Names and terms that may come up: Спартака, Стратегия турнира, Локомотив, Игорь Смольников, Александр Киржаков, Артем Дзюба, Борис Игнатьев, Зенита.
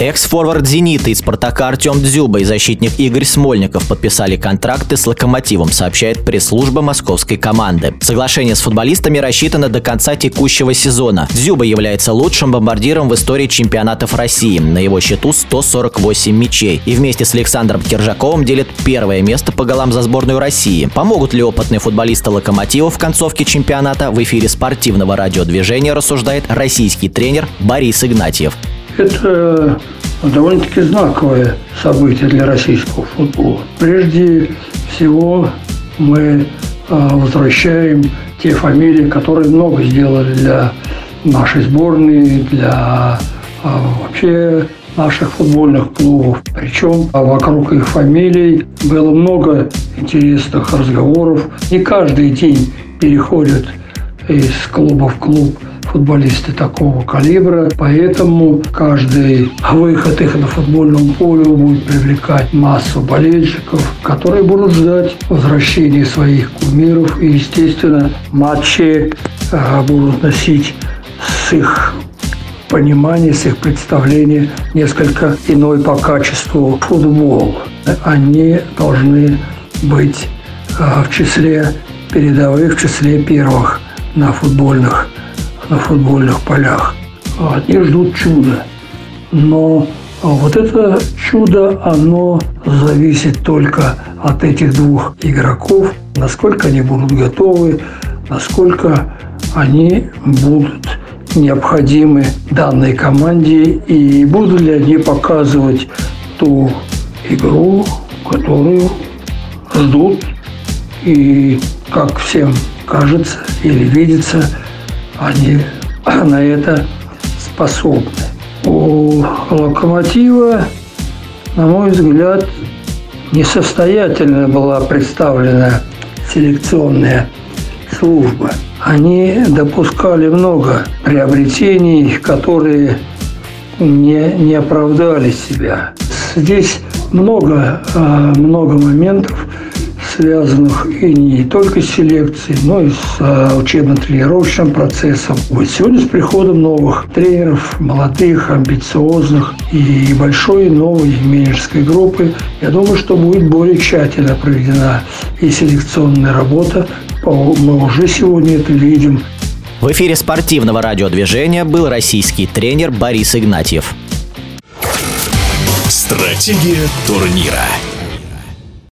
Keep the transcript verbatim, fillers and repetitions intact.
Экс-форвард «Зенита» и «Спартака» Артем Дзюба и защитник Игорь Смольников подписали контракты с «Локомотивом», сообщает пресс-служба московской команды. Соглашение с футболистами рассчитано до конца текущего сезона. Дзюба является лучшим бомбардиром в истории чемпионатов России. На его счету сто сорок восемь мячей. И вместе с Александром Киржаковым делит первое место по голам за сборную России. Помогут ли опытные футболисты «Локомотива» в концовке чемпионата, в эфире спортивного радиодвижения рассуждает российский тренер Борис Игнатьев. Это довольно-таки знаковое событие для российского футбола. Прежде всего мы возвращаем те фамилии, которые много сделали для нашей сборной, для вообще наших футбольных клубов. Причем вокруг их фамилий было много интересных разговоров. Не каждый день переходят из клуба в клуб футболисты такого калибра, поэтому каждый выход их на футбольном поле будет привлекать массу болельщиков, которые будут ждать возвращения своих кумиров, и, естественно, матчи э, будут носить с их понимания, с их представления несколько иной по качеству футбол. Они должны быть э, в числе передовых, в числе первых на футбольных на футбольных полях. От них ждут чуда. Но вот это чудо, оно зависит только от этих двух игроков, насколько они будут готовы, насколько они будут необходимы данной команде и будут ли они показывать ту игру, которую ждут. И, как всем кажется или видится, они на это способны. У «Локомотива», на мой взгляд, несостоятельно была представлена селекционная служба. Они допускали много приобретений, которые не, не оправдали себя. Здесь много, много моментов, связанных и не только с селекцией, но и с а, учебно-тренировочным процессом. Вот сегодня с приходом новых тренеров, молодых, амбициозных и большой новой менеджерской группы, я думаю, что будет более тщательно проведена и селекционная работа. Мы уже сегодня это видим. В эфире спортивного радиодвижения был российский тренер Борис Игнатьев. Стратегия турнира.